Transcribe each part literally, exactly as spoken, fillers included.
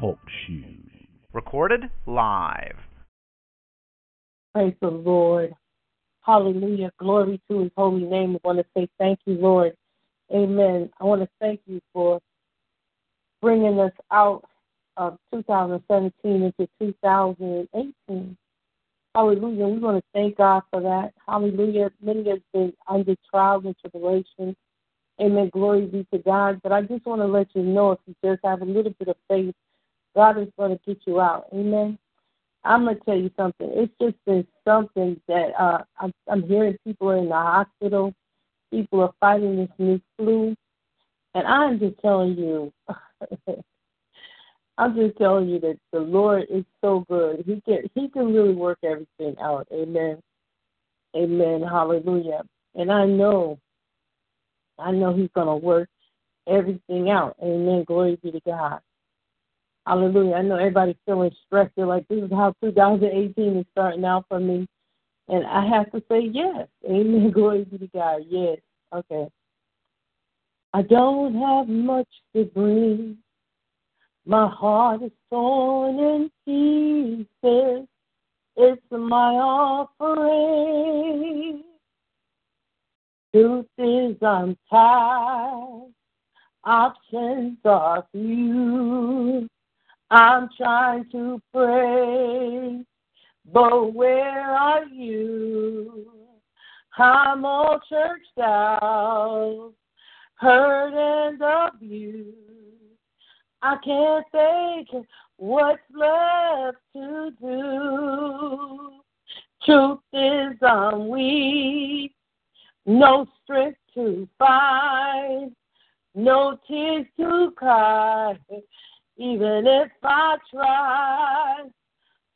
Talk Show. Recorded live. Praise the Lord. Hallelujah. Glory to his holy name. I want to say thank you, Lord. Amen. I want to thank you for bringing us out of two thousand seventeen into two thousand eighteen. Hallelujah. We want to thank God for that. Hallelujah. Many have been under trials and tribulations. Amen. Glory be to God. But I just want to let you know, if you just have a little bit of faith, God is going to get you out. Amen. I'm going to tell you something. It's just been something that uh, I'm, I'm hearing people are in the hospital. People are fighting this new flu. And I'm just telling you, I'm just telling you that the Lord is so good. He can He can really work everything out. Amen. Amen. Hallelujah. And I know, I know He's going to work everything out. Amen. Glory be to God. Hallelujah. I know everybody's feeling stressed. They're like, this is how two thousand eighteen is starting out for me. And I have to say yes. Amen. Glory be to God. Yes. Okay. I don't have much to bring. My heart is torn in pieces. It's my offering. Truth is I'm tired. Options are few. I'm trying to pray, but where are you? I'm all churched out, hurt and abused. I can't think what's left to do. Truth is I'm weak, no strength to fight, no tears to cry. Even if I try,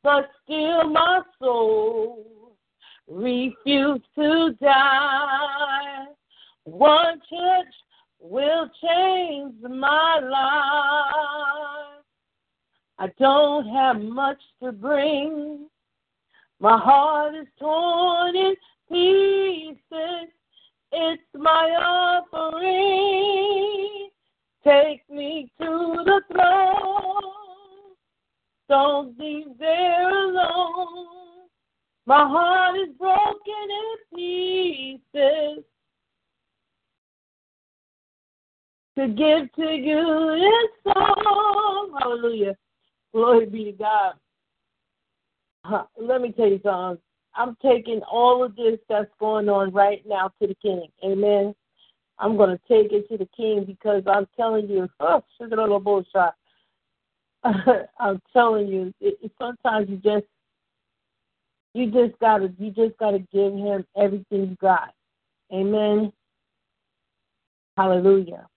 but still my soul refused to die. One touch will change my life. I don't have much to bring. My heart is torn in pieces. It's my offering. Take me to the throne. Don't leave there alone. My heart is broken in pieces. To give to you is all. Hallelujah. Glory be to God. Huh. Let me tell you something. I'm taking all of this that's going on right now to the King. Amen. I'm going to take it to the King because I'm telling you, oh, sugar little bullshit. I'm telling you, it, it, sometimes you just, you just gotta, you just gotta give Him everything you got. Amen. Hallelujah.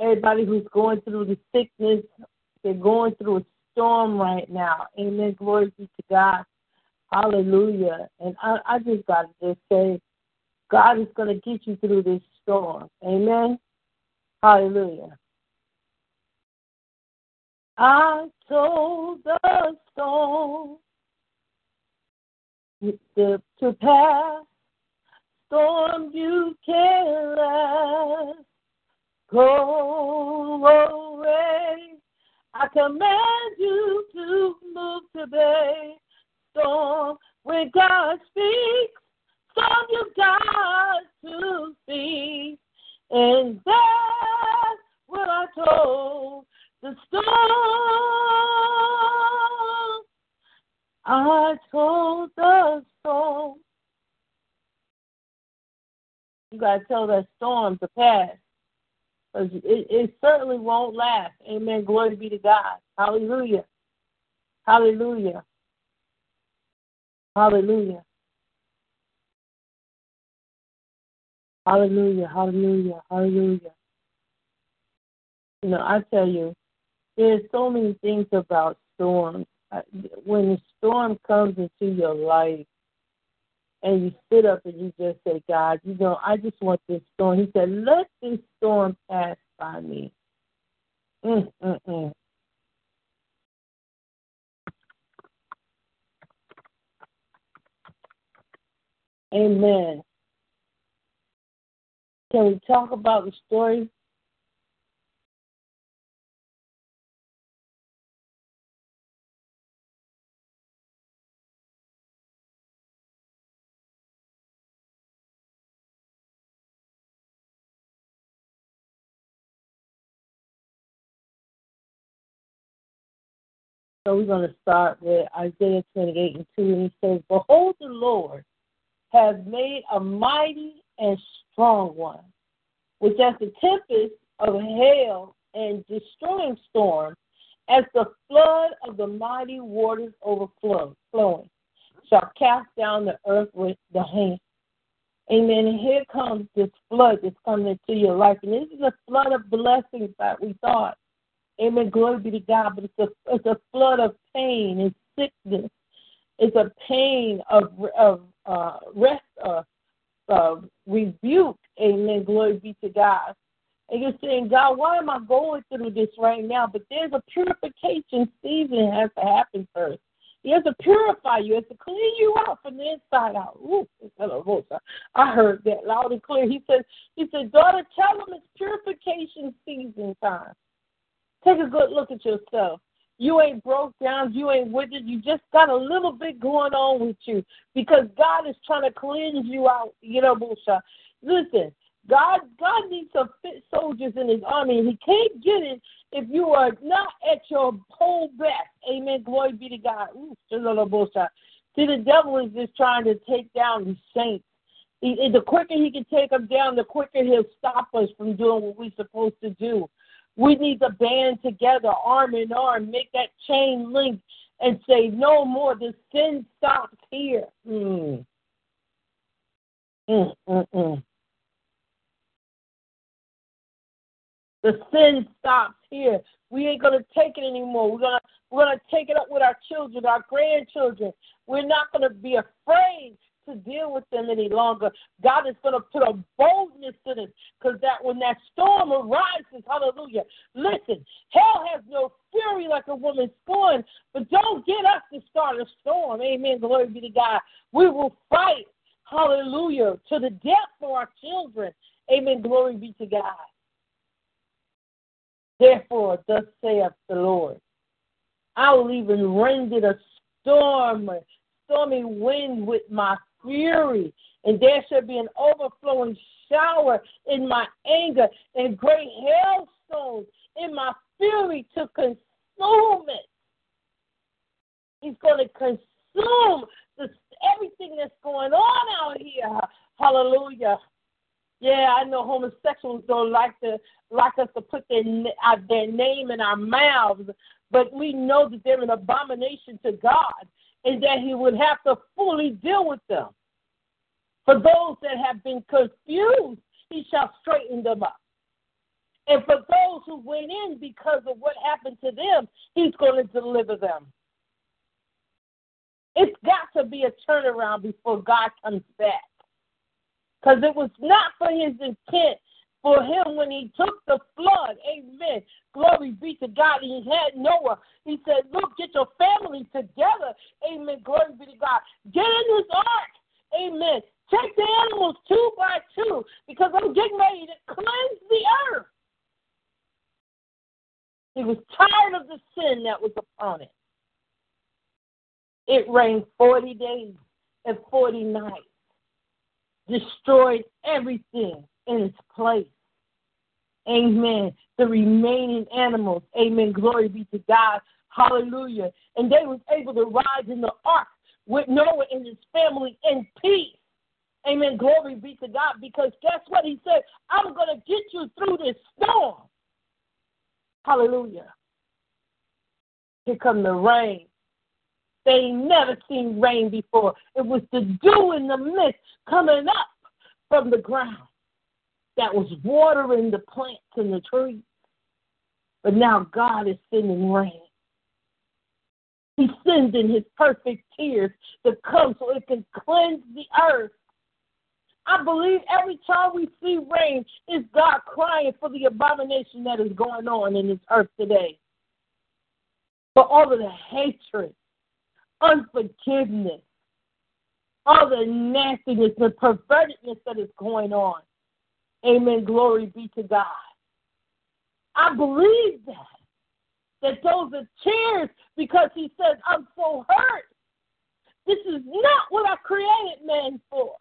Everybody who's going through the sickness, they're going through a storm right now. Amen. Glory be to God. Hallelujah. And I, I just gotta just say, God is going to get you through this storm. Amen. Hallelujah. I told the storm to, to pass. Storm you can't last. Go away. I command you to move today. Storm, when God speaks, storm you got to see, and that's what I told the storm. I told the storm. You gotta tell that storm to pass, because it, it certainly won't last. Amen. Glory be to God. Hallelujah. Hallelujah. Hallelujah. Hallelujah, hallelujah, hallelujah. You know, I tell you, there's so many things about storms. When the storm comes into your life and you sit up and you just say, God, you know, I just want this storm. He said, let this storm pass by me. Mm, mm, mm. Amen. Can we talk about the story? So we're going to start with Isaiah twenty-eight and two, and he says, Behold, the Lord has made a mighty and strong one, which as the tempest of hail and destroying storm, as the flood of the mighty waters overflowing, shall cast down the earth with the hand. Amen. And here comes this flood that's coming into your life. And this is a flood of blessings that we thought. Amen. Glory be to God. But it's a, it's a flood of pain and sickness. It's a pain of of uh, rest, uh, uh, rebuke. Amen. Glory be to God. And you're saying, God, why am I going through this right now? But there's a purification season has to happen first. He has to purify you. He has to clean you out from the inside out. Ooh, I heard that loud and clear. He said, he said, daughter, tell him it's purification season time. Take a good look at yourself. You ain't broke down. You ain't withered. You just got a little bit going on with you because God is trying to cleanse you out. You know, Busha. Listen, God God needs some fit soldiers in his army, and he can't get it if you are not at your whole best. Amen. Glory be to God. Ooh, Busha. See, the devil is just trying to take down the saints. He, the quicker he can take them down, the quicker he'll stop us from doing what we're supposed to do. We need to band together, arm in arm, make that chain link, and say, no more. The sin stops here. Mm. Mm, mm, mm. The sin stops here. We ain't gonna take it anymore. We're gonna we're gonna take it up with our children, our grandchildren. We're not gonna be afraid to deal with them any longer. God is going to put a boldness to this, because that when that storm arises, hallelujah, listen, hell has no fury like a woman scorned, but don't get us to start a storm. Amen, glory be to God. We will fight, hallelujah, to the death for our children. Amen, glory be to God. Therefore, thus saith the Lord, I will even render a storm, stormy wind with my fury, and there shall be an overflowing shower in my anger and great hailstones in my fury to consume it. He's going to consume this, everything that's going on out here. Hallelujah. Yeah, I know homosexuals don't like to like us to put their uh, their name in our mouths, but we know that they're an abomination to God, and that he would have to fully deal with them. For those that have been confused, he shall straighten them up. And for those who went in because of what happened to them, he's going to deliver them. It's got to be a turnaround before God comes back. Because it was not for his intent for him when he took the flood. Amen. Glory be to God. He had Noah. He said, look, get your family together. Amen. Glory be to God. Get in his ark. Amen. Take the animals two by two, because I'm getting ready to cleanse the earth. He was tired of the sin that was upon it. It rained forty days and forty nights. Destroyed everything in its place. Amen. The remaining animals. Amen. Glory be to God. Hallelujah. And they was able to ride in the ark with Noah and his family in peace. Amen. Glory be to God. Because guess what? He said, I'm going to get you through this storm. Hallelujah. Here come the rain. They ain't never seen rain before. It was the dew in the mist coming up from the ground that was watering the plants and the trees. But now God is sending rain. He's sending his perfect tears to come so it can cleanse the earth. I believe every time we see rain, it's God crying for the abomination that is going on in this earth today. For all of the hatred, unforgiveness, all the nastiness, the pervertedness that is going on. Amen. Glory be to God. I believe that. That those are tears because he says, I'm so hurt. This is not what I created man for.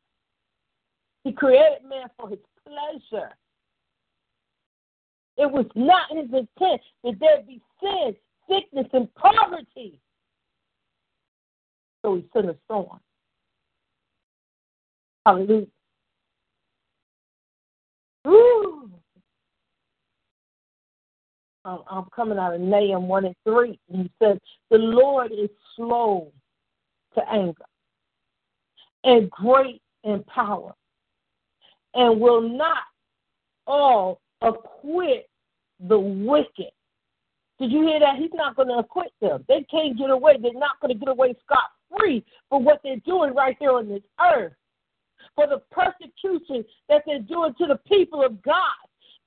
He created man for his pleasure. It was not his intent that there be sin, sickness, and poverty. So he sent a storm. Hallelujah. Ooh. I'm coming out of Nahum one and three. And he says, the Lord is slow to anger and great in power and will not all acquit the wicked. Did you hear that? He's not going to acquit them. They can't get away. They're not going to get away scot-free for what they're doing right here on this earth, for the persecution that they're doing to the people of God.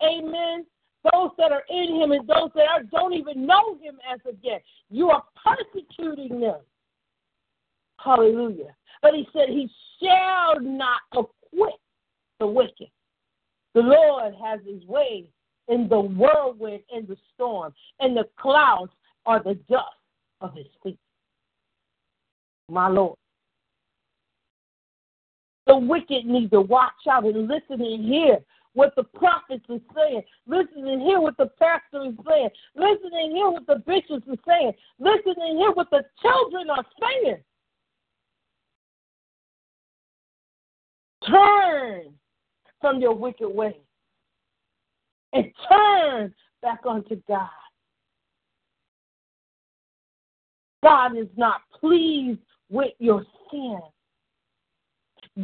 Amen. Those that are in him and those that are, don't even know him as of yet. You are persecuting them. Hallelujah. But he said he shall not acquit the wicked. The Lord has his way in the whirlwind and the storm, and the clouds are the dust of his feet. My Lord. The wicked need to watch out and listen and hear what the prophets are saying. Listen and hear what the pastor is saying. Listen and hear what the bishops are saying. Listen and hear what the children are saying. Turn from your wicked ways and turn back unto God. God is not pleased with your sin.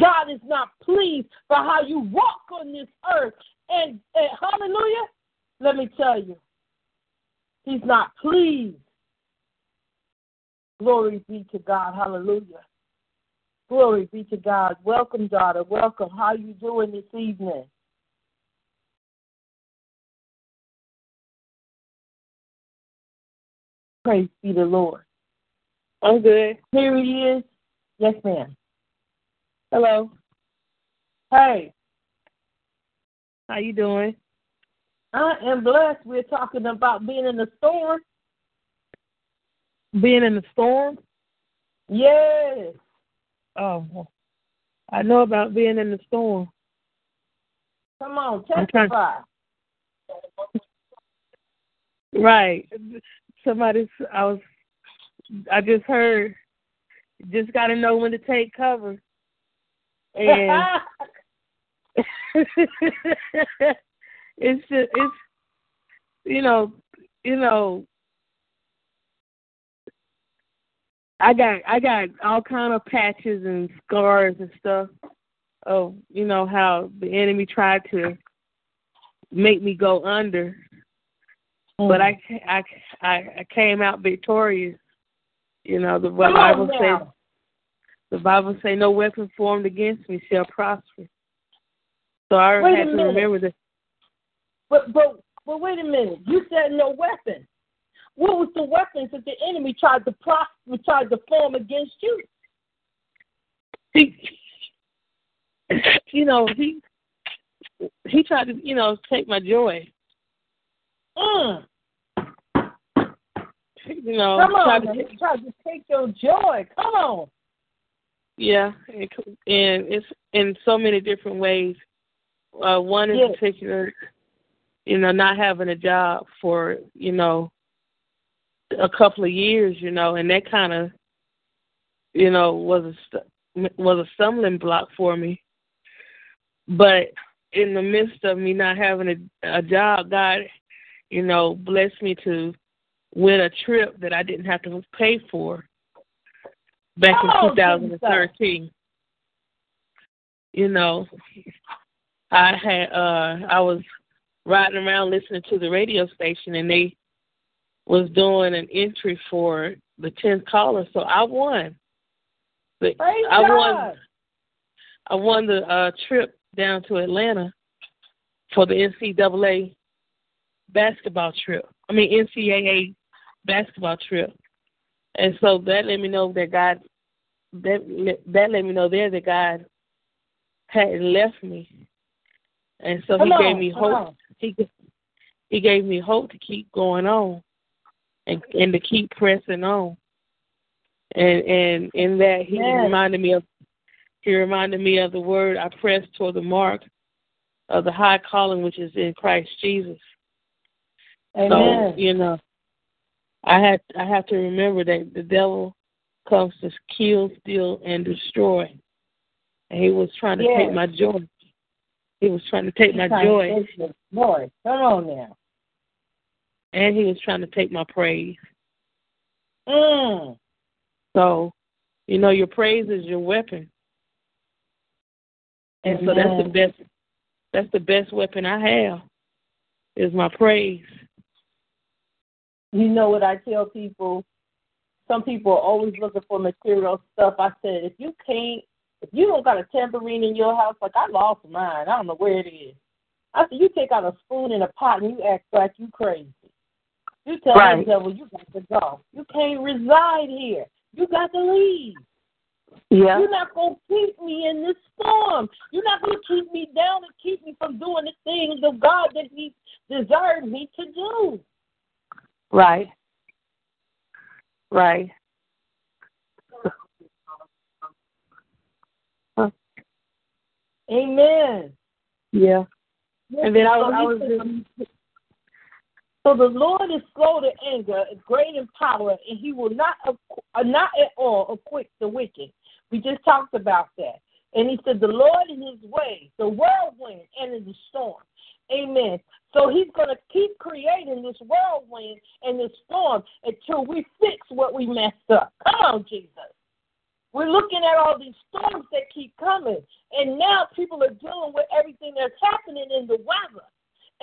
God is not pleased by how you walk on this earth. And, and hallelujah, let me tell you, he's not pleased. Glory be to God. Hallelujah. Glory be to God. Welcome, daughter. Welcome. How are you doing this evening? Praise be the Lord. I'm good. Here he is. Yes, ma'am. Hello. Hey. How you doing? I am blessed. We're talking about being in the storm. Being in the storm? Yes. Oh, I know about being in the storm. Come on, testify. To... Right. Somebody, I was, I just heard, just got to know when to take cover. And it's just, it's, you know, you know, I got, I got all kind of patches and scars and stuff of, you know, how the enemy tried to make me go under, mm. but I, I, I came out victorious. You know, the Bible says. The Bible say no weapon formed against me shall prosper. So I had to remember that. But but but wait a minute. You said no weapon. What was the weapons that the enemy tried to prosper, tried to form against you? He, you know, he he tried to, you know, take my joy. Mm. You know, come on, tried to, he tried to take your joy. Come on. Yeah, and it's in so many different ways. Uh, one in yes. particular, you know, not having a job for, you know, a couple of years, you know, and that kind of, you know, was a, was a stumbling block for me. But in the midst of me not having a, a job, God, you know, blessed me to win a trip that I didn't have to pay for. Back in two thousand thirteen, you know, I had uh, I was riding around listening to the radio station, and they was doing an entry for the tenth caller, so I won. Praise I won. God. I won the uh, trip down to Atlanta for the N C double A basketball trip. I mean N C double A basketball trip, and so that let me know that God. That that let me know there that God hadn't left me, and so He gave me hope. He He gave me hope to keep going on, and and to keep pressing on. And and in that he yes. reminded me of he reminded me of the word I pressed toward the mark of the high calling which is in Christ Jesus. Amen. So you know, I had I have to remember that the devil comes to kill, steal, and destroy. And he was trying to yes. take my joy. He was trying to take He's my joy. Boy, come on now. And he was trying to take my praise. Mm. So, you know, your praise is your weapon. And Amen. So that's the best that's the best weapon I have is my praise. You know what I tell people? Some people are always looking for material stuff. I said, if you can't, if you don't got a tambourine in your house, like I lost mine. I don't know where it is. I said, you take out a spoon and a pot and you act like you crazy. You tell right. the devil, you got to go. You can't reside here. You got to leave. Yeah. You're not going to keep me in this storm. You're not going to keep me down and keep me from doing the things of God that He desired me to do. Right. Right. Huh. Amen. Yeah. And then I was, I was just... So the Lord is slow to anger, great in power, and He will not not at all acquit the wicked. We just talked about that. And He said, the Lord in His way, the whirlwind and in the storm. Amen. So He's going to keep creating this whirlwind and this storm until we fix what we messed up. Come on, Jesus. We're looking at all these storms that keep coming, and now people are dealing with everything that's happening in the weather.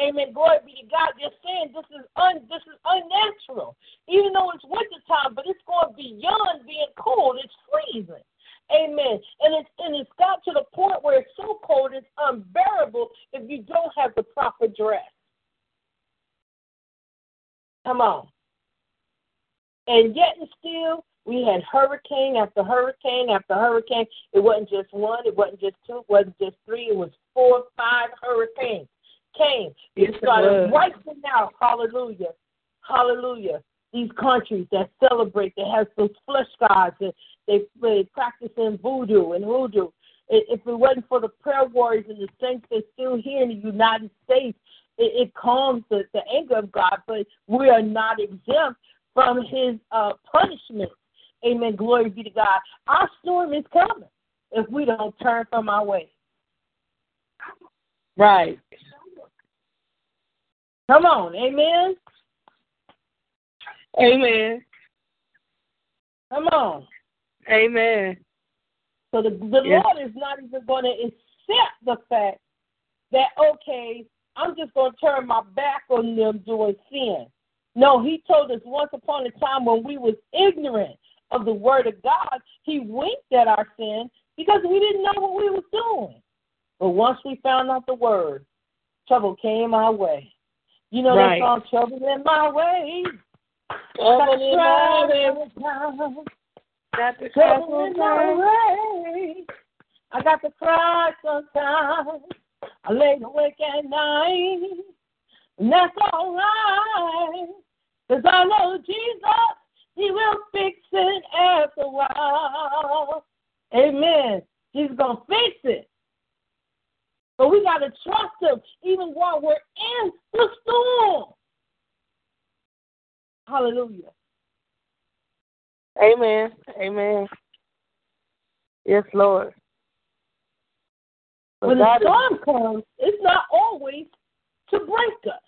Amen. Glory be to God. They're saying this is un, this is unnatural, even though it's wintertime, but it's going beyond being cold. It's freezing. Amen. And it's and it's got to the point where it's so cold it's unbearable if you don't have the proper dress. Come on. And yet and still, we had hurricane after hurricane after hurricane. It wasn't just one. It wasn't just two. It wasn't just three. It was four, five hurricanes. Came. It started wiping out, hallelujah, hallelujah, these countries that celebrate, that have those flesh gods, and they, they practice in voodoo and hoodoo. If it wasn't for the prayer warriors and the saints that's still here in the United States, it, it calms the, the anger of God, but we are not exempt from His uh, punishment. Amen, glory be to God. Our storm is coming if we don't turn from our way. Right. Come on, amen? Amen. Come on. Amen. So the, the yeah. Lord is not even going to accept the fact that, okay, I'm just going to turn my back on them doing sin. No, He told us once upon a time when we was ignorant of the word of God, He winked at our sin because we didn't know what we was doing. But once we found out the word, trouble came our way. You know right. that song, Trouble in My Way. Trouble in my way. Got the trouble in my way. I got to cry sometimes. I lay awake at night. And that's all right. Because I know Jesus, He will fix it after a while. Amen. He's going to fix it. But we got to trust Him even while we're in the storm. Hallelujah. Amen. Amen. Yes, Lord. But when the storm is- comes, it's not always to break us.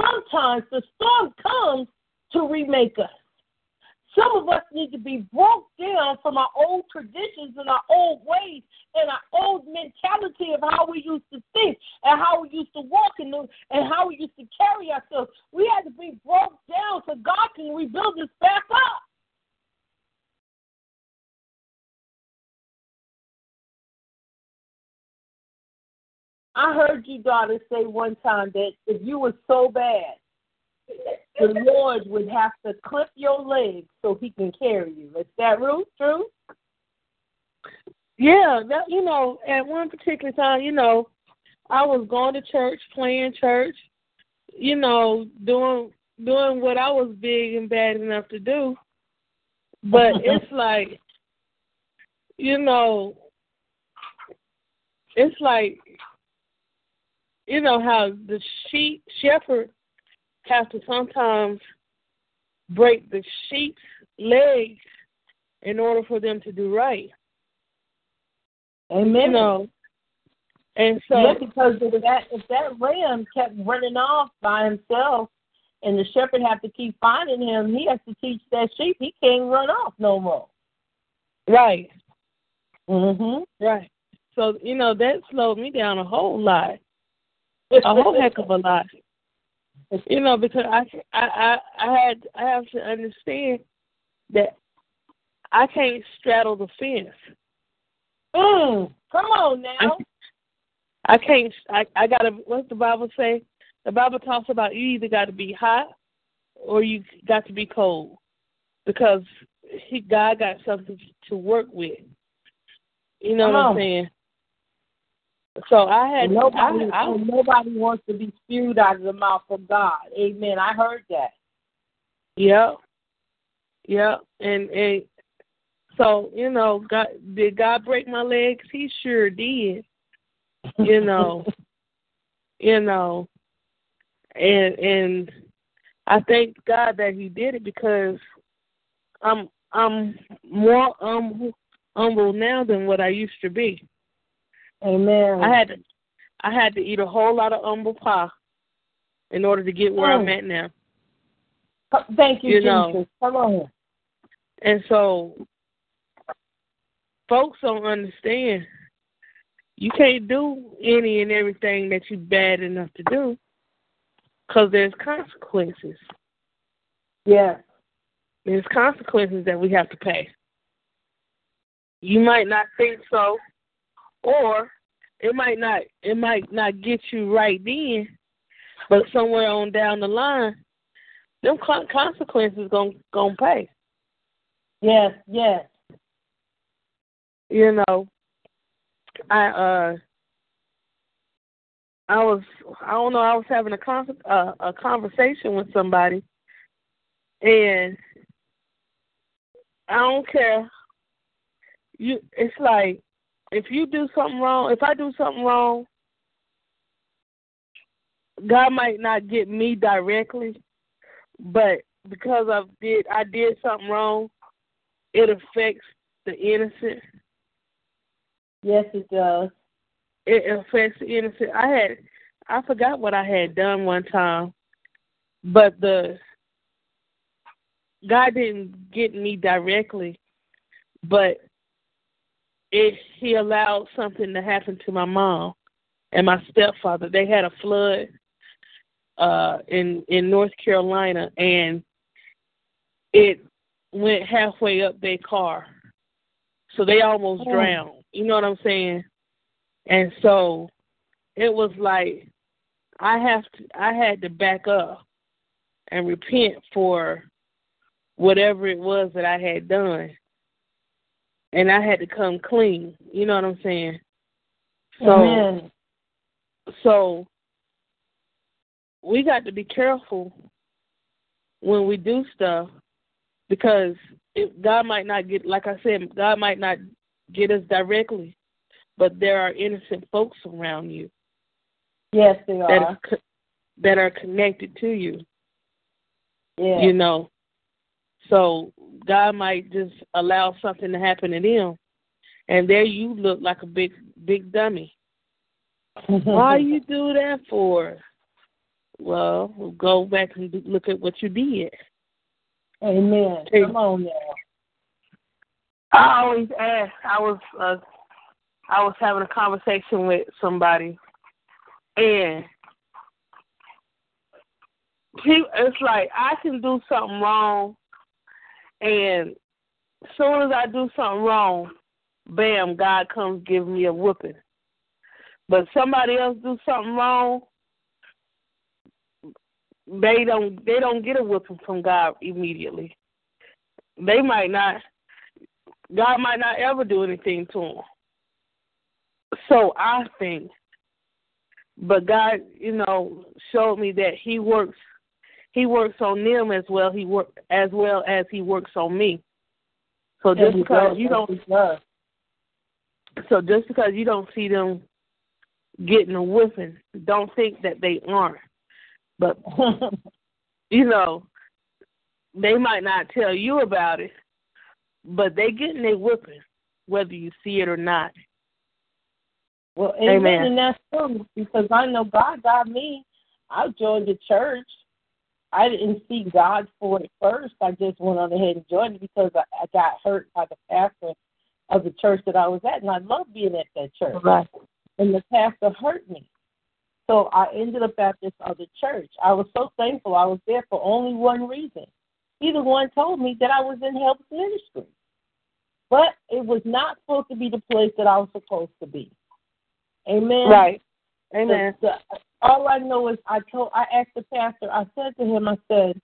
Sometimes the storm comes to remake us. Some of us need to be broke down from our old traditions and our old ways and our old mentality of how we used to think and how we used to walk and how we used to carry ourselves. We had to be broke down so God can rebuild us back up. I heard you, daughter, say one time that if you were so bad, the Lord would have to clip your legs so he can carry you. Is that real, true? Yeah, that, you know, at one particular time, you know, I was going to church, playing church, you know, doing doing what I was big and bad enough to do. But it's like, you know, it's like, you know how the sheep shepherd have to sometimes break the sheep's legs in order for them to do right. Amen. You know, and so yeah, because if that if that ram kept running off by himself, and the shepherd have to keep finding him, he has to teach that sheep he can't run off no more. Right. Mhm. Right. So you know that slowed me down a whole lot, a whole heck of a lot. You know, because I, I, I, I had I have to understand that I can't straddle the fence. Mm, come on now. I, I can't. I, I gotta. What's the Bible say? The Bible talks about you either got to be hot or you got to be cold, because he, God got something to work with. You know oh. what I'm saying? So I had nobody. I, I, nobody wants to be spewed out of the mouth of God. Amen. I heard that. Yep. Yep. And and so you know, God, did God break my legs? He sure did. You know. you know. And and I thank God that He did it, because I'm I'm more um, humble now than what I used to be. Amen. I had to, I had to eat a whole lot of humble pie in order to get where mm. I'm at now. Thank you, you Jesus. Know. Come on. And so, folks don't understand. You can't do any and everything that you're bad enough to do, because there's consequences. Yeah. There's consequences that we have to pay. You might not think so. Or it might not it might not get you right then, but somewhere on down the line, them consequences gon' gon' pay. Yes, yes. You know, I uh, I was I don't know I was having a con- uh, a conversation with somebody, and I don't care. You, it's like, if you do something wrong, if I do something wrong, God might not get me directly, but because I did, I did something wrong, it affects the innocent. Yes, it does. It affects the innocent. I had, I forgot what I had done one time, but the God didn't get me directly, but It, he allowed something to happen to my mom and my stepfather. They had a flood uh, in in North Carolina, and it went halfway up their car, so they almost drowned. You know what I'm saying? And so it was like I have to, I had to back up and repent for whatever it was that I had done. And I had to come clean. You know what I'm saying? So, Amen. So we got to be careful when we do stuff, because it, God might not get, like I said, God might not get us directly, but there are innocent folks around you. Yes, they are. That are, co- that are connected to you. Yeah. You know? So God might just allow something to happen to them, and there you look like a big, big dummy. Why you do that for? Well, we'll go back and look at what you did. Amen. Hey. Come on now. I always ask. I was uh, I was having a conversation with somebody, and people, it's like I can do something wrong, and as soon as I do something wrong, bam, God comes give me a whooping. But somebody else do something wrong, they don't they don't get a whooping from God immediately. They might not. God might not ever do anything to them. So I think, but God, you know, showed me that He works. He works on them as well. He work as well as He works on me. So just because you don't, so just because you don't see them getting a whipping, don't think that they aren't. But you know, they might not tell you about it. But they getting their whipping, whether you see it or not. Well, amen. And that's true, because I know God got me. I joined the church. I didn't see God for it first. I just went on ahead and joined it because I, I got hurt by the pastor of the church that I was at, and I loved being at that church. Right. And the pastor hurt me. So I ended up at this other church. I was so thankful I was there for only one reason. Either one told me that I was in help ministry. But it was not supposed to be the place that I was supposed to be. Amen? Right. Amen. So, so all I know is I told, I asked the pastor, I said to him, I said,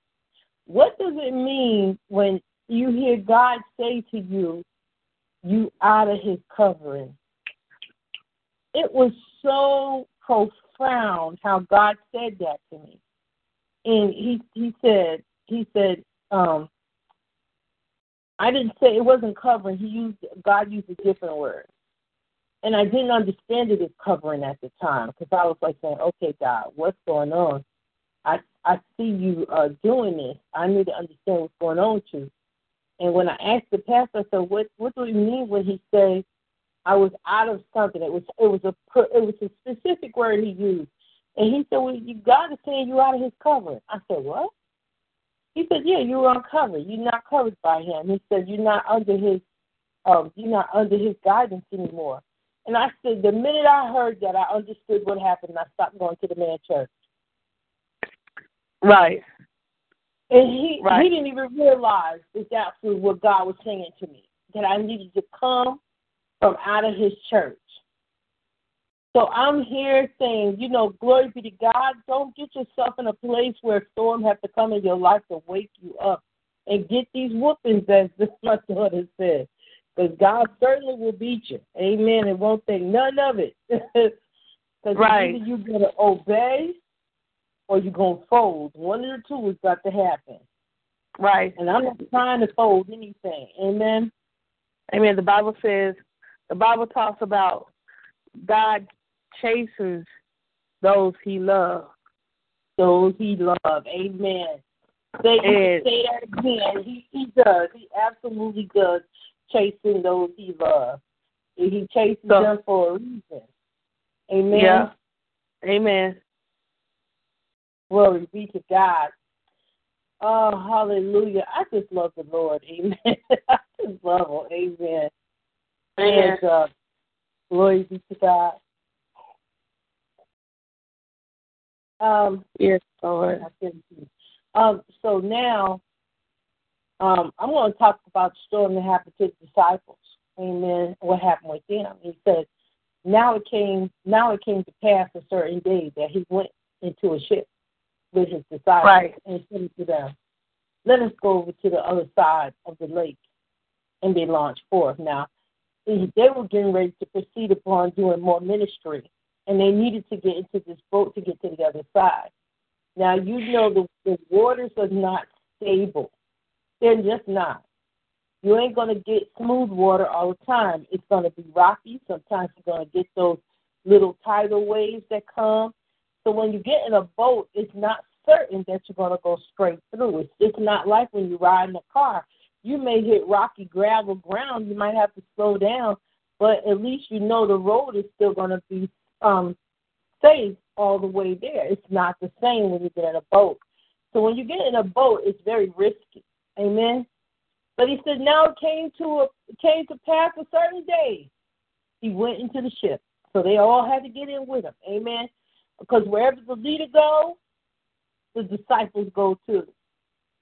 what does it mean when you hear God say to you, you out of His covering? It was so profound how God said that to me. And he, he said, he said, Um, I didn't say it wasn't covering. He used God used a different word, and I didn't understand it as covering at the time because I was like saying, "Okay, God, what's going on? I I see you uh, doing this. I need to understand what's going on with you." And when I asked the pastor, I said, "What what do you mean when he say I was out of something?" It was it was a it was a specific word he used, and he said, "Well, you, God is saying you out of His covering." I said, "What?" He said, yeah, you're uncovered. You're not covered by Him. He said, you're not under his um, you're not under His guidance anymore. And I said, the minute I heard that, I understood what happened, and I stopped going to the man's church. Right. And he, right. he didn't even realize that that was what God was saying to me, that I needed to come from out of His church. So I'm here saying, you know, glory be to God. Don't get yourself in a place where a storm has to come in your life to wake you up and get these whoopings, as my daughter said. Because God certainly will beat you. Amen. And won't think none of it. Because right. either you're going to obey or you're going to fold. One of the two is got to happen. Right. And I'm not trying to fold anything. Amen. Amen. The Bible says, the Bible talks about God chastens those He loves. Those He loves. Amen. Say, and, say that again. He, he does. He absolutely does chasten those He loves. And He chastens so, them for a reason. Amen. Yeah. Amen. Glory be to God. Oh, hallelujah. I just love the Lord. Amen. I just love Him. Amen. Amen. And, uh, glory be to God. Um, yes, Lord. Um, so now, um, I'm going to talk about the storm that happened to the disciples. Amen. What happened with them? He said, "Now it came. Now it came to pass a certain day that He went into a ship with His disciples right. and said to them, 'Let us go over to the other side of the lake.' And they launched forth." Now, they were getting ready to proceed upon doing more ministry, and they needed to get into this boat to get to the other side. Now, you know the, the waters are not stable. They're just not. You ain't going to get smooth water all the time. It's going to be rocky. Sometimes you're going to get those little tidal waves that come. So when you get in a boat, it's not certain that you're going to go straight through. It's just not like when you ride in a car. You may hit rocky gravel ground. You might have to slow down, but at least you know the road is still going to be um, safe all the way there. It's not the same when you get in a boat. So when you get in a boat, it's very risky. Amen. But he said, now it came to, a, came to pass a certain day. He went into the ship. So they all had to get in with him. Amen. Because wherever the leader goes, the disciples go too.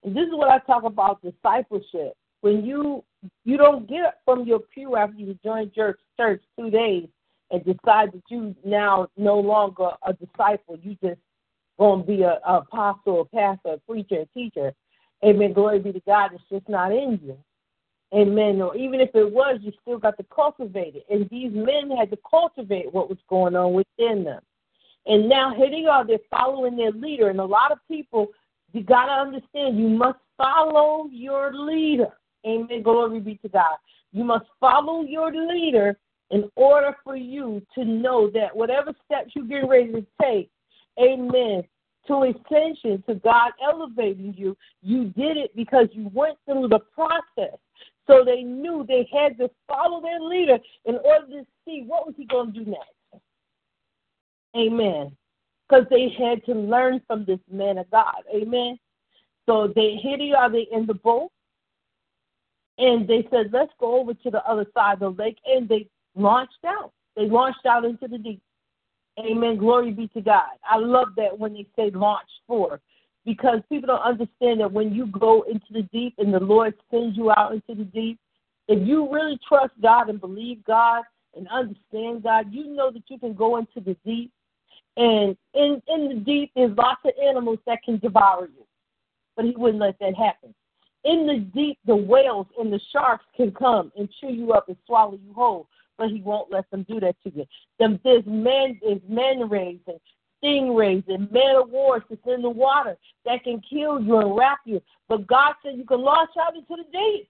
And this is what I talk about discipleship. When you you don't get up from your pew after you join your church two days and decide that you now no longer a disciple, you just going to be an apostle, a pastor, a preacher, a teacher. Amen. Glory be to God. It's just not in you. Amen. Or even if it was, you still got to cultivate it. And these men had to cultivate what was going on within them. And now here they are. They're following their leader. And a lot of people, you got to understand, you must follow your leader. Amen. Glory be to God. You must follow your leader in order for you to know that whatever steps you get ready to take, amen, to ascension, to God elevating you, you did it because you went through the process. So they knew they had to follow their leader in order to see what was he going to do next. Amen. Because they had to learn from this man of God. Amen. So they, here they are, they in the boat. And they said, let's go over to the other side of the lake. And they launched out. They launched out into the deep. Amen. Glory be to God. I love that when they say launch forth, because people don't understand that when you go into the deep and the Lord sends you out into the deep, if you really trust God and believe God and understand God, you know that you can go into the deep. And in, in the deep, there's lots of animals that can devour you. But he wouldn't let that happen. In the deep, the whales and the sharks can come and chew you up and swallow you whole. But he won't let them do that to you. There's man, there's man rays and stingrays and man of wars that's in the water that can kill you and wrap you. But God said you can launch out into the deep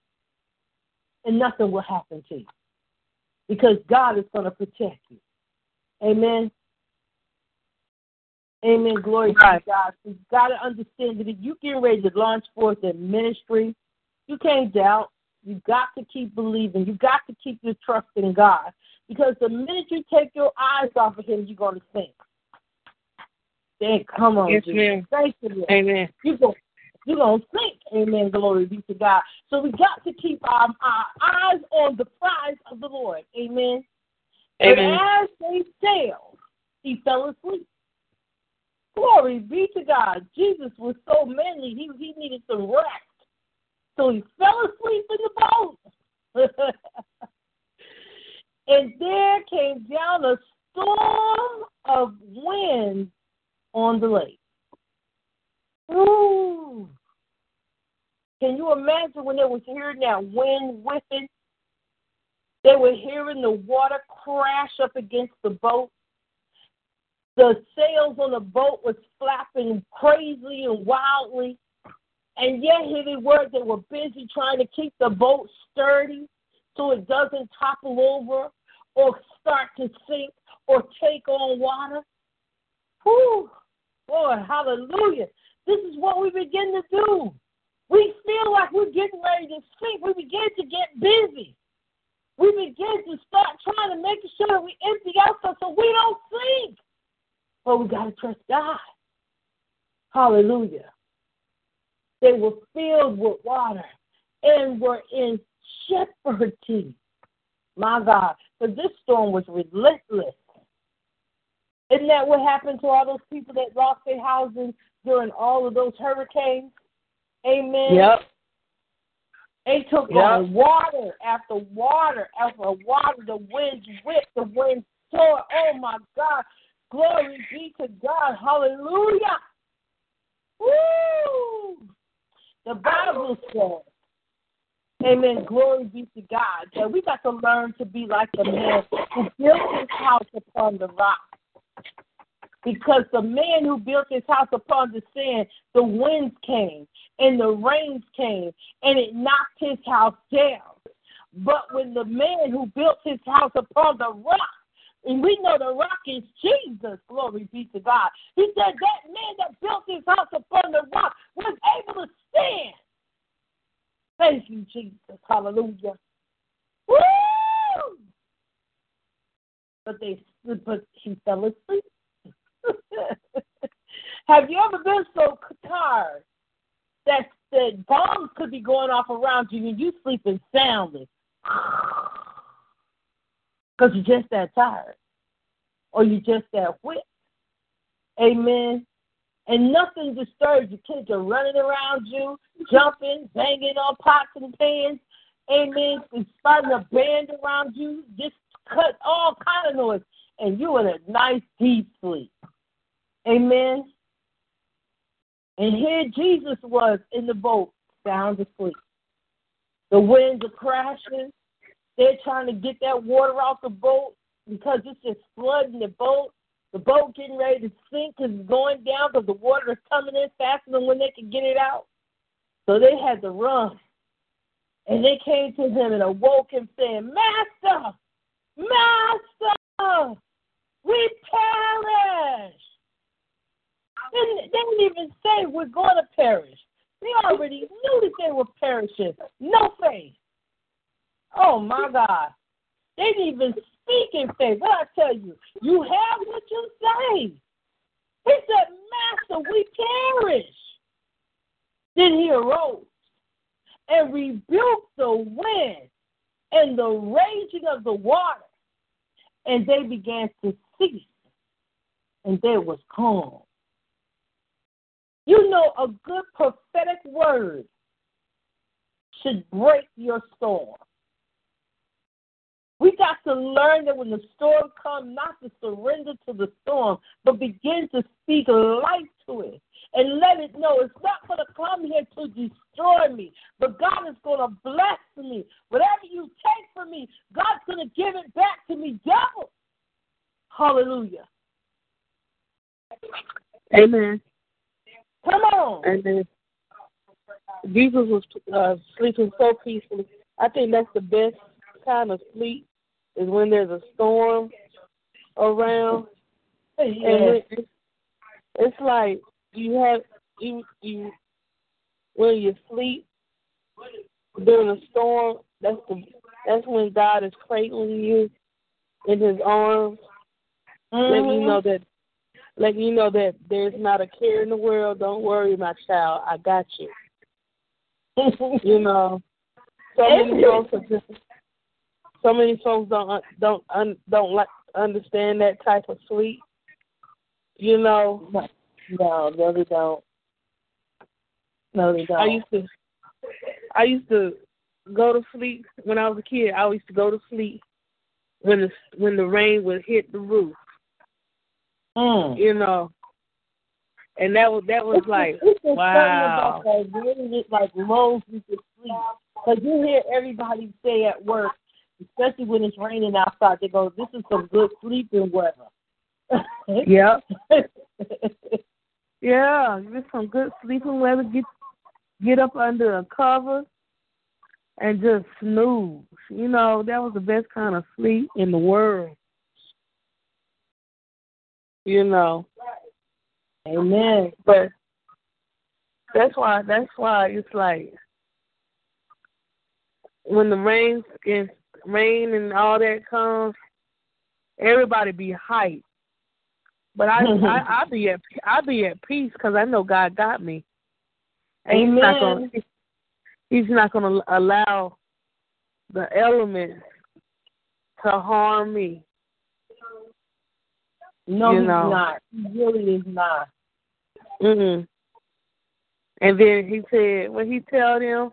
and nothing will happen to you because God is going to protect you. Amen. Amen. Glory to God. You've got to understand that if you get ready to launch forth in ministry, you can't doubt. You've got to keep believing. You've got to keep your trust in God. Because the minute you take your eyes off of him, you're going to sink. Then come on, yes, Jesus. Thank you. Amen. You're going to sink. Amen. Glory be to God. So we got to keep our, our eyes on the prize of the Lord. Amen. Amen. And as they sailed, he fell asleep. Glory be to God. Jesus was so manly, he, he needed some rest. So he fell asleep in the boat. And there came down a storm of wind on the lake. Ooh. Can you imagine when they were hearing that wind whipping? They were hearing the water crash up against the boat. The sails on the boat was flapping crazily and wildly. And yet, here they were, they were busy trying to keep the boat sturdy so it doesn't topple over or start to sink or take on water. Whew, Lord, hallelujah. This is what we begin to do. We feel like we're getting ready to sink. We begin to get busy. We begin to start trying to make sure that we empty out stuff so we don't sink. But we got to trust God. Hallelujah. They were filled with water and were in jeopardy. My God, because this storm was relentless. Isn't that what happened to all those people that lost their houses during all of those hurricanes? Amen. Yep. They took yep. on water after water after water. The winds whipped, the winds tore. Oh, my God. Glory be to God. Hallelujah. Woo! The Bible says, amen, glory be to God, that we got to learn to be like the man who built his house upon the rock. Because the man who built his house upon the sand, the winds came and the rains came and it knocked his house down. But when the man who built his house upon the rock, and we know the rock is Jesus, glory be to God. He said that man that built his house upon the rock was able to stand. Thank you, Jesus. Hallelujah. Woo! But, they, but he fell asleep. Have you ever been so tired that that bombs could be going off around you and you sleeping soundly because you're just that tired or you're just that whipped. Amen. And nothing disturbs you. Kids are running around you, jumping, banging on pots and pans. Amen. And starting a band around you, just cut all kind of noise. And you in a nice deep sleep. Amen. And here Jesus was in the boat, sound asleep. The winds are crashing. They're trying to get that water off the boat because it's just flooding the boat. The boat getting ready to sink because it's going down because the water is coming in faster than when they can get it out. So they had to run. And they came to him and awoke him saying, Master, Master, we perish. And they didn't even say we're going to perish. They already knew that they were perishing. No faith. Oh, my God. They didn't even speak in faith. But I tell you, you have what you say. He said, Master, we perish. Then he arose and rebuked the wind and the raging of the water. And they began to cease. And there was calm. You know, a good prophetic word should break your storm. We got to learn that when the storm comes, not to surrender to the storm, but begin to speak life to it and let it know it's not going to come here to destroy me, but God is going to bless me. Whatever you take from me, God's going to give it back to me double. Hallelujah. Amen. Come on. Amen. Jesus was uh, sleeping so peacefully. I think that's the best kind of sleep is when there's a storm around, yeah. And it's, it's like you have you, you when you sleep during a storm. That's the that's when God is cradling you in His arms, mm-hmm. letting you know that, letting you know that there's not a care in the world. Don't worry, my child, I got you. You know, so many folks are just. So many folks don't don't un, don't like understand that type of sleep, you know. No, no, they don't. No, they don't. I used to, I used to go to sleep when I was a kid. I used to go to sleep when the when the rain would hit the roof, mm. you know. And that was that was it's like it's wow. About that rain, it like lulls you to sleep because you hear everybody say at work. Especially when it's raining outside, they go, this is some good sleeping weather. Yep. Yeah, this is some good sleeping weather. Get get up under a cover and just snooze. You know, that was the best kind of sleep in the world. You know. Amen. But that's why, that's why it's like when the rain gets rain and all that comes, everybody be hyped. But I, I, I be at, I be at peace because I know God got me. And Amen. He's not gonna, he's not gonna allow the elements to harm me. No, you he's know. Not. He really is not. Mm-mm. And then he said, "When he tell them,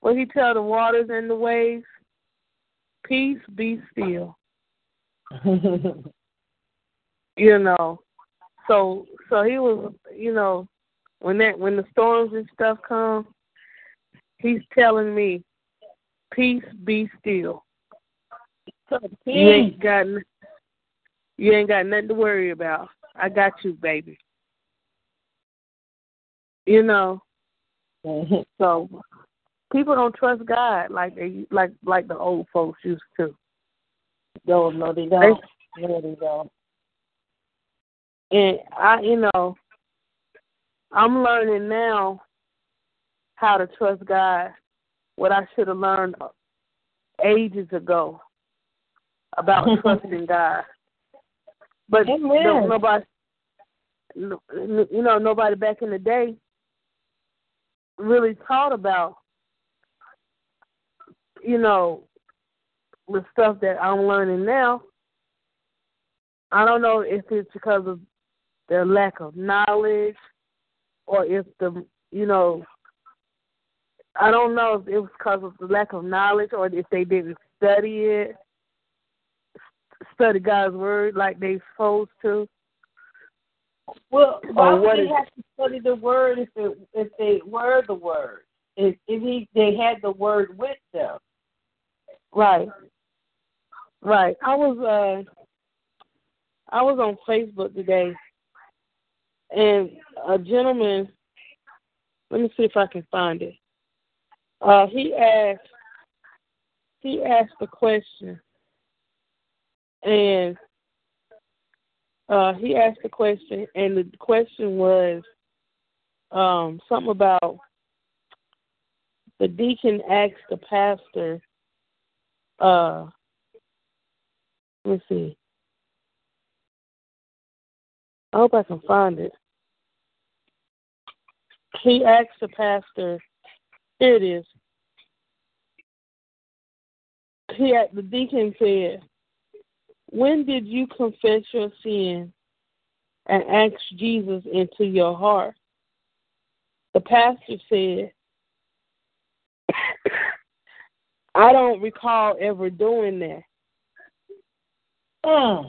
when he tell the waters and the waves." Peace be still. You know. So so he was, you know, when that when the storms and stuff come, he's telling me, peace be still. So peace. You ain't got you ain't got nothing to worry about. I got you, baby. You know. So people don't trust God like they like like the old folks used to. No, no, they don't. No, they don't. And I, you know, I'm learning now how to trust God. What I should have learned ages ago about trusting God. But no, nobody, you know, nobody back in the day really taught about, you know, the stuff that I'm learning now. I don't know if it's because of their lack of knowledge or if the, you know, I don't know if it was because of the lack of knowledge or if they didn't study it, study God's word like they supposed to. Well, why would they have to study the word if it, if they were the word? If if he, they had the word with them, right? Right. I was uh, I was on Facebook today, and a gentleman. Let me see if I can find it. Uh, he asked. He asked a question, and. Uh, he asked a question, and the question was um, something about the deacon asked the pastor, uh, let me see. I hope I can find it. He asked the pastor, here it is. He, the deacon said, when did you confess your sin and ask Jesus into your heart? The pastor said, I don't recall ever doing that. Oh.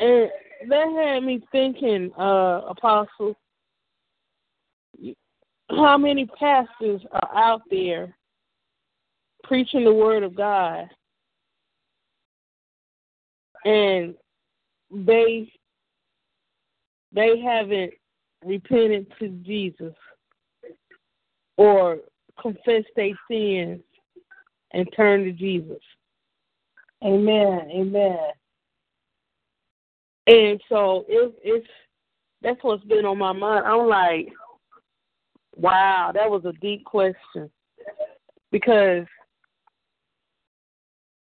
And that had me thinking, uh, Apostle, how many pastors are out there preaching the word of God? And they they haven't repented to Jesus or confessed their sins and turned to Jesus. Amen, amen. And so it, it's that's what's been on my mind. I'm like, wow, that was a deep question. Because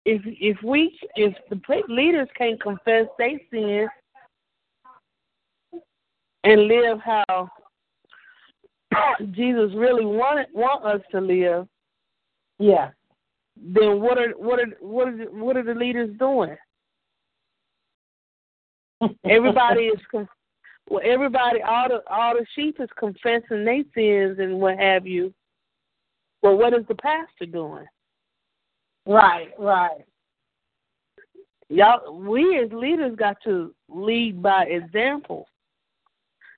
If if we if the leaders can't confess their sins and live how Jesus really wanted want us to live, yeah, then what are what are what are what are the leaders doing? Everybody is well, everybody all the all the sheep is confessing their sins and what have you. Well, what is the pastor doing? Right, right. Y'all, we as leaders got to lead by example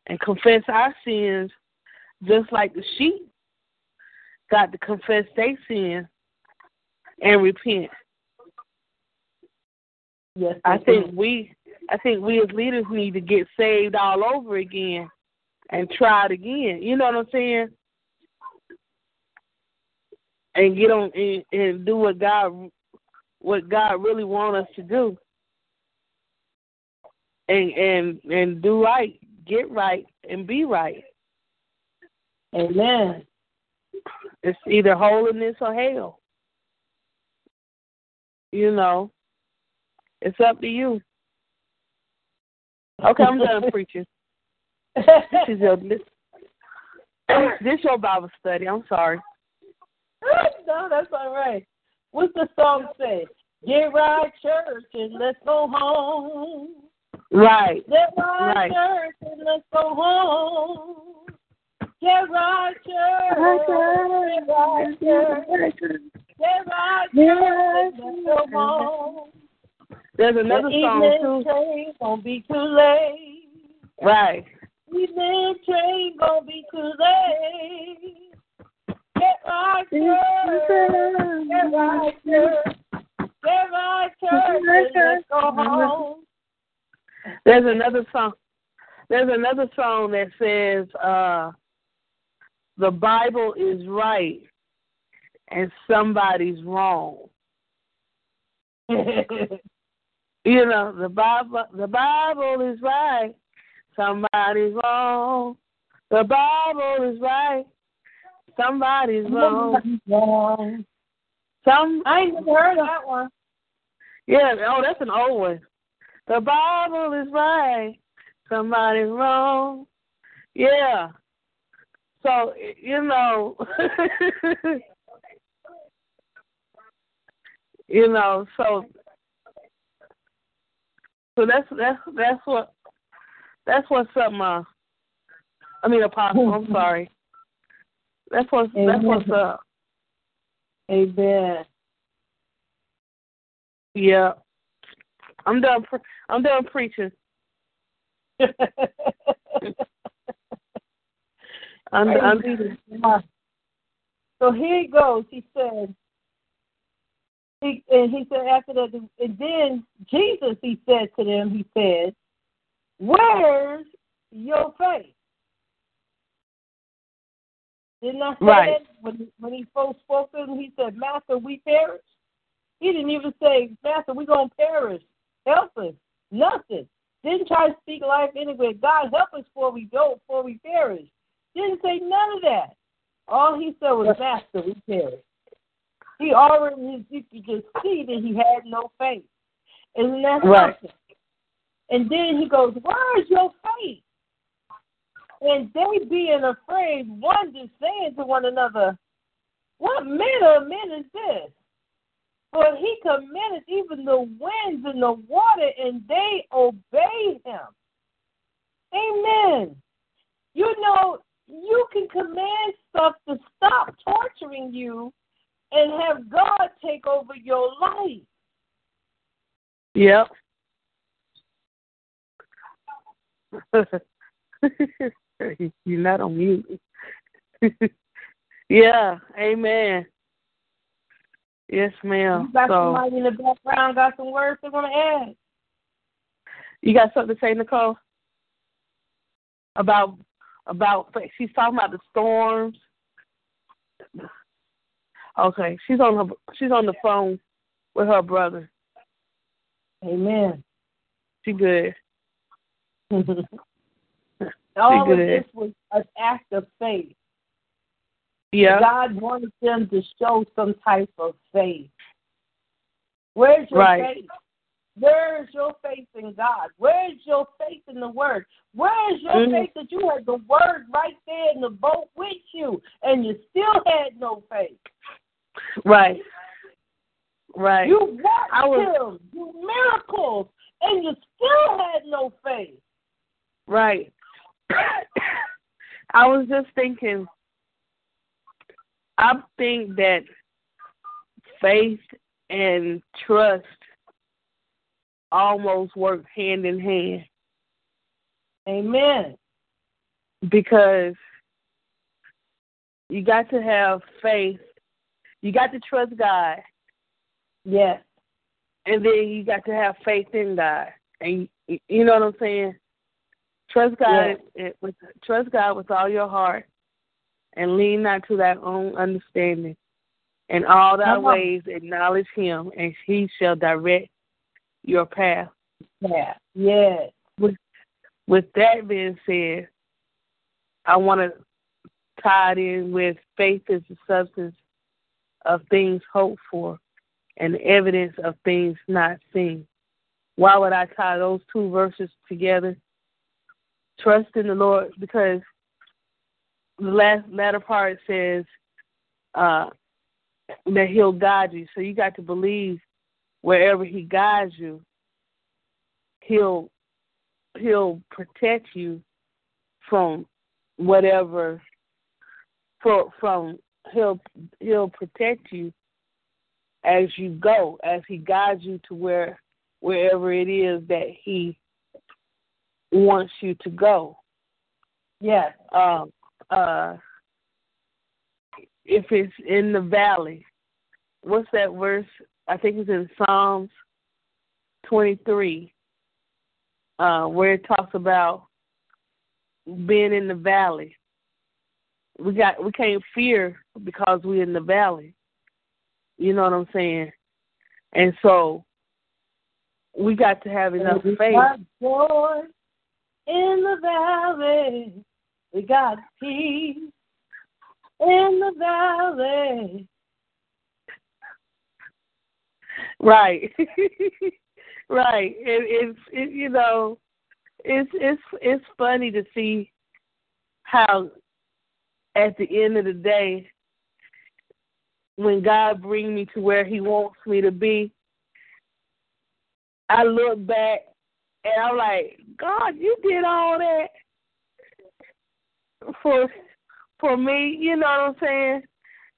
and confess our sins just like the sheep got to confess their sin and repent. Yes, I think we I think we as leaders need to get saved all over again and try it again. You know what I'm saying? And get on and, and do what God, what God really wants us to do, and and and do right, get right, and be right. Amen. It's either holiness or hell. You know, it's up to you. Okay, I'm done preaching. This is your this, this your Bible study. I'm sorry. No, that's all right. What's the song say? Get right, church, and let's go home. Right. Get right, right. Church, and let's go home. Get right, church. Get right, church. Get right, church, and let's go home. There's another the song, too. Train won't be too late. Right. Evening train won't be too late. Get right, church. Get right, church. Get right, church. Let's go home. There's another song. There's another song that says, uh, "The Bible is right, and somebody's wrong." You know, the Bible. The Bible is right. Somebody's wrong. The Bible is right. Somebody's wrong. wrong. Some I ain't even heard that one. Yeah, oh, that's an old one. The Bible is right. Somebody's wrong. Yeah. So, you know, you know, so so that's that's that's what that's what some uh, I mean Apostle, I'm sorry. That's what that's what's up. Amen. Yeah. I'm done pre- I'm done preaching. I'm, I'm, so here he goes. He said, he, and he said after that, and then Jesus, he said to them, he said, "Where's your faith?" Didn't I say right. that when, when he first spoke to him? He said, "Master, we perish." He didn't even say, "Master, we're gonna perish. Help us." Nothing. Didn't try to speak life anyway. God help us before we go, before we perish. Didn't say none of that. All he said was, "Master, we perish." He already, you could just see that he had no faith. Isn't that right? Something? And then he goes, "Where's your faith?" And they, being afraid, wondered, saying to one another, "What manner of men is this? For he commanded even the winds and the water, and they obeyed him." Amen. You know, you can command stuff to stop torturing you and have God take over your life. Yep. You're not on mute. Yeah, amen. Yes, ma'am. You got so, somebody in the background, got some words they want to add. You got something to say, Nicole? About, about, she's talking about the storms. Okay, she's on her, she's on the phone with her brother. Amen. She good. she All good. Of this was an act of faith. Yeah. God wanted them to show some type of faith. Where's your right. faith? Where's your faith in God? Where's your faith in the Word? Where's your mm-hmm. faith that you had the Word right there in the boat with you, and you still had no faith? Right. Right. You watched him do miracles, and you still had no faith. Right. I was just thinking, I think that faith and trust almost work hand in hand. Amen. Because you got to have faith. You got to trust God. Yes. And then you got to have faith in God. And you know what I'm saying? Trust God, yes. with, trust God with all your heart. And lean not to thy own understanding. In all thy ways acknowledge him, and he shall direct your path. Yeah. Yeah. With, with that being said, I want to tie it in with faith is the substance of things hoped for and evidence of things not seen. Why would I tie those two verses together? Trust in the Lord, because the last latter part says uh, that he'll guide you. So you got to believe wherever he guides you, he'll he'll protect you from whatever. For, from he'll he'll protect you as you go, as he guides you to where wherever it is that he wants you to go. Yes. Um, Uh, if it's in the valley, what's that verse? I think it's in Psalms twenty-three, uh, where it talks about being in the valley. We got we can't fear because we're in the valley. You know what I'm saying? And so we got to have enough faith. In the valley. We got peace in the valley. Right, right. It, it's it, you know, it's it's it's funny to see how at the end of the day, when God brings me to where he wants me to be, I look back and I'm like, God, you did all that for for me, you know what I'm saying?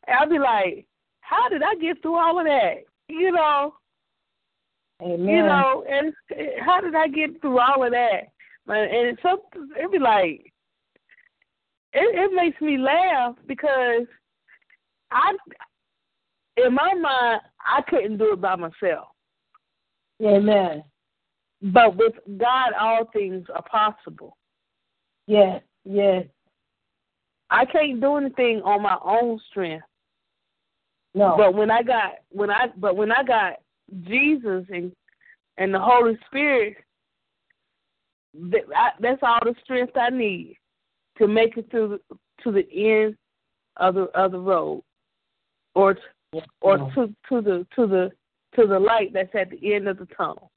And I'll be like, how did I get through all of that? You know, Amen. You know, and how did I get through all of that? And it's so, it'd be like, it, it makes me laugh because I, in my mind, I couldn't do it by myself. Amen. But with God, all things are possible. Yes, yes. I can't do anything on my own strength. No. But when I got when I but when I got Jesus and and the Holy Spirit, that, I, that's all the strength I need to make it to to the end of the of the road, or or no. to to the to the to the light that's at the end of the tunnel.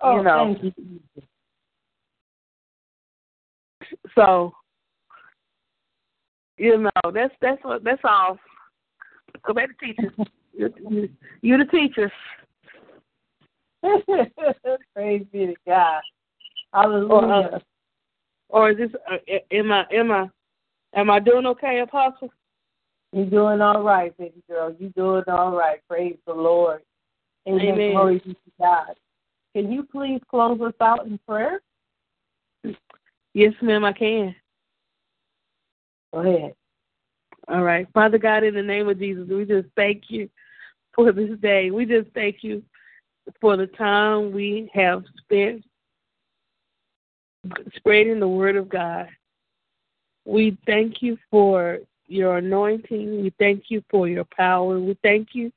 Oh, you know? Thank you. So, you know, that's that's what that's all. Go back to teachers. You're, you're the teachers. Praise be to God. Hallelujah. Or, or is this? Am I? Am I? Am I doing okay, Apostle? You're doing all right, baby girl. You're doing all right. Praise the Lord. Amen. Amen. Glory be to God. Can you please close us out in prayer? Yes, ma'am. I can. Go ahead. All right. Father God, in the name of Jesus, we just thank you for this day. We just thank you for the time we have spent spreading the word of God. We thank you for your anointing. We thank you for your power. We thank you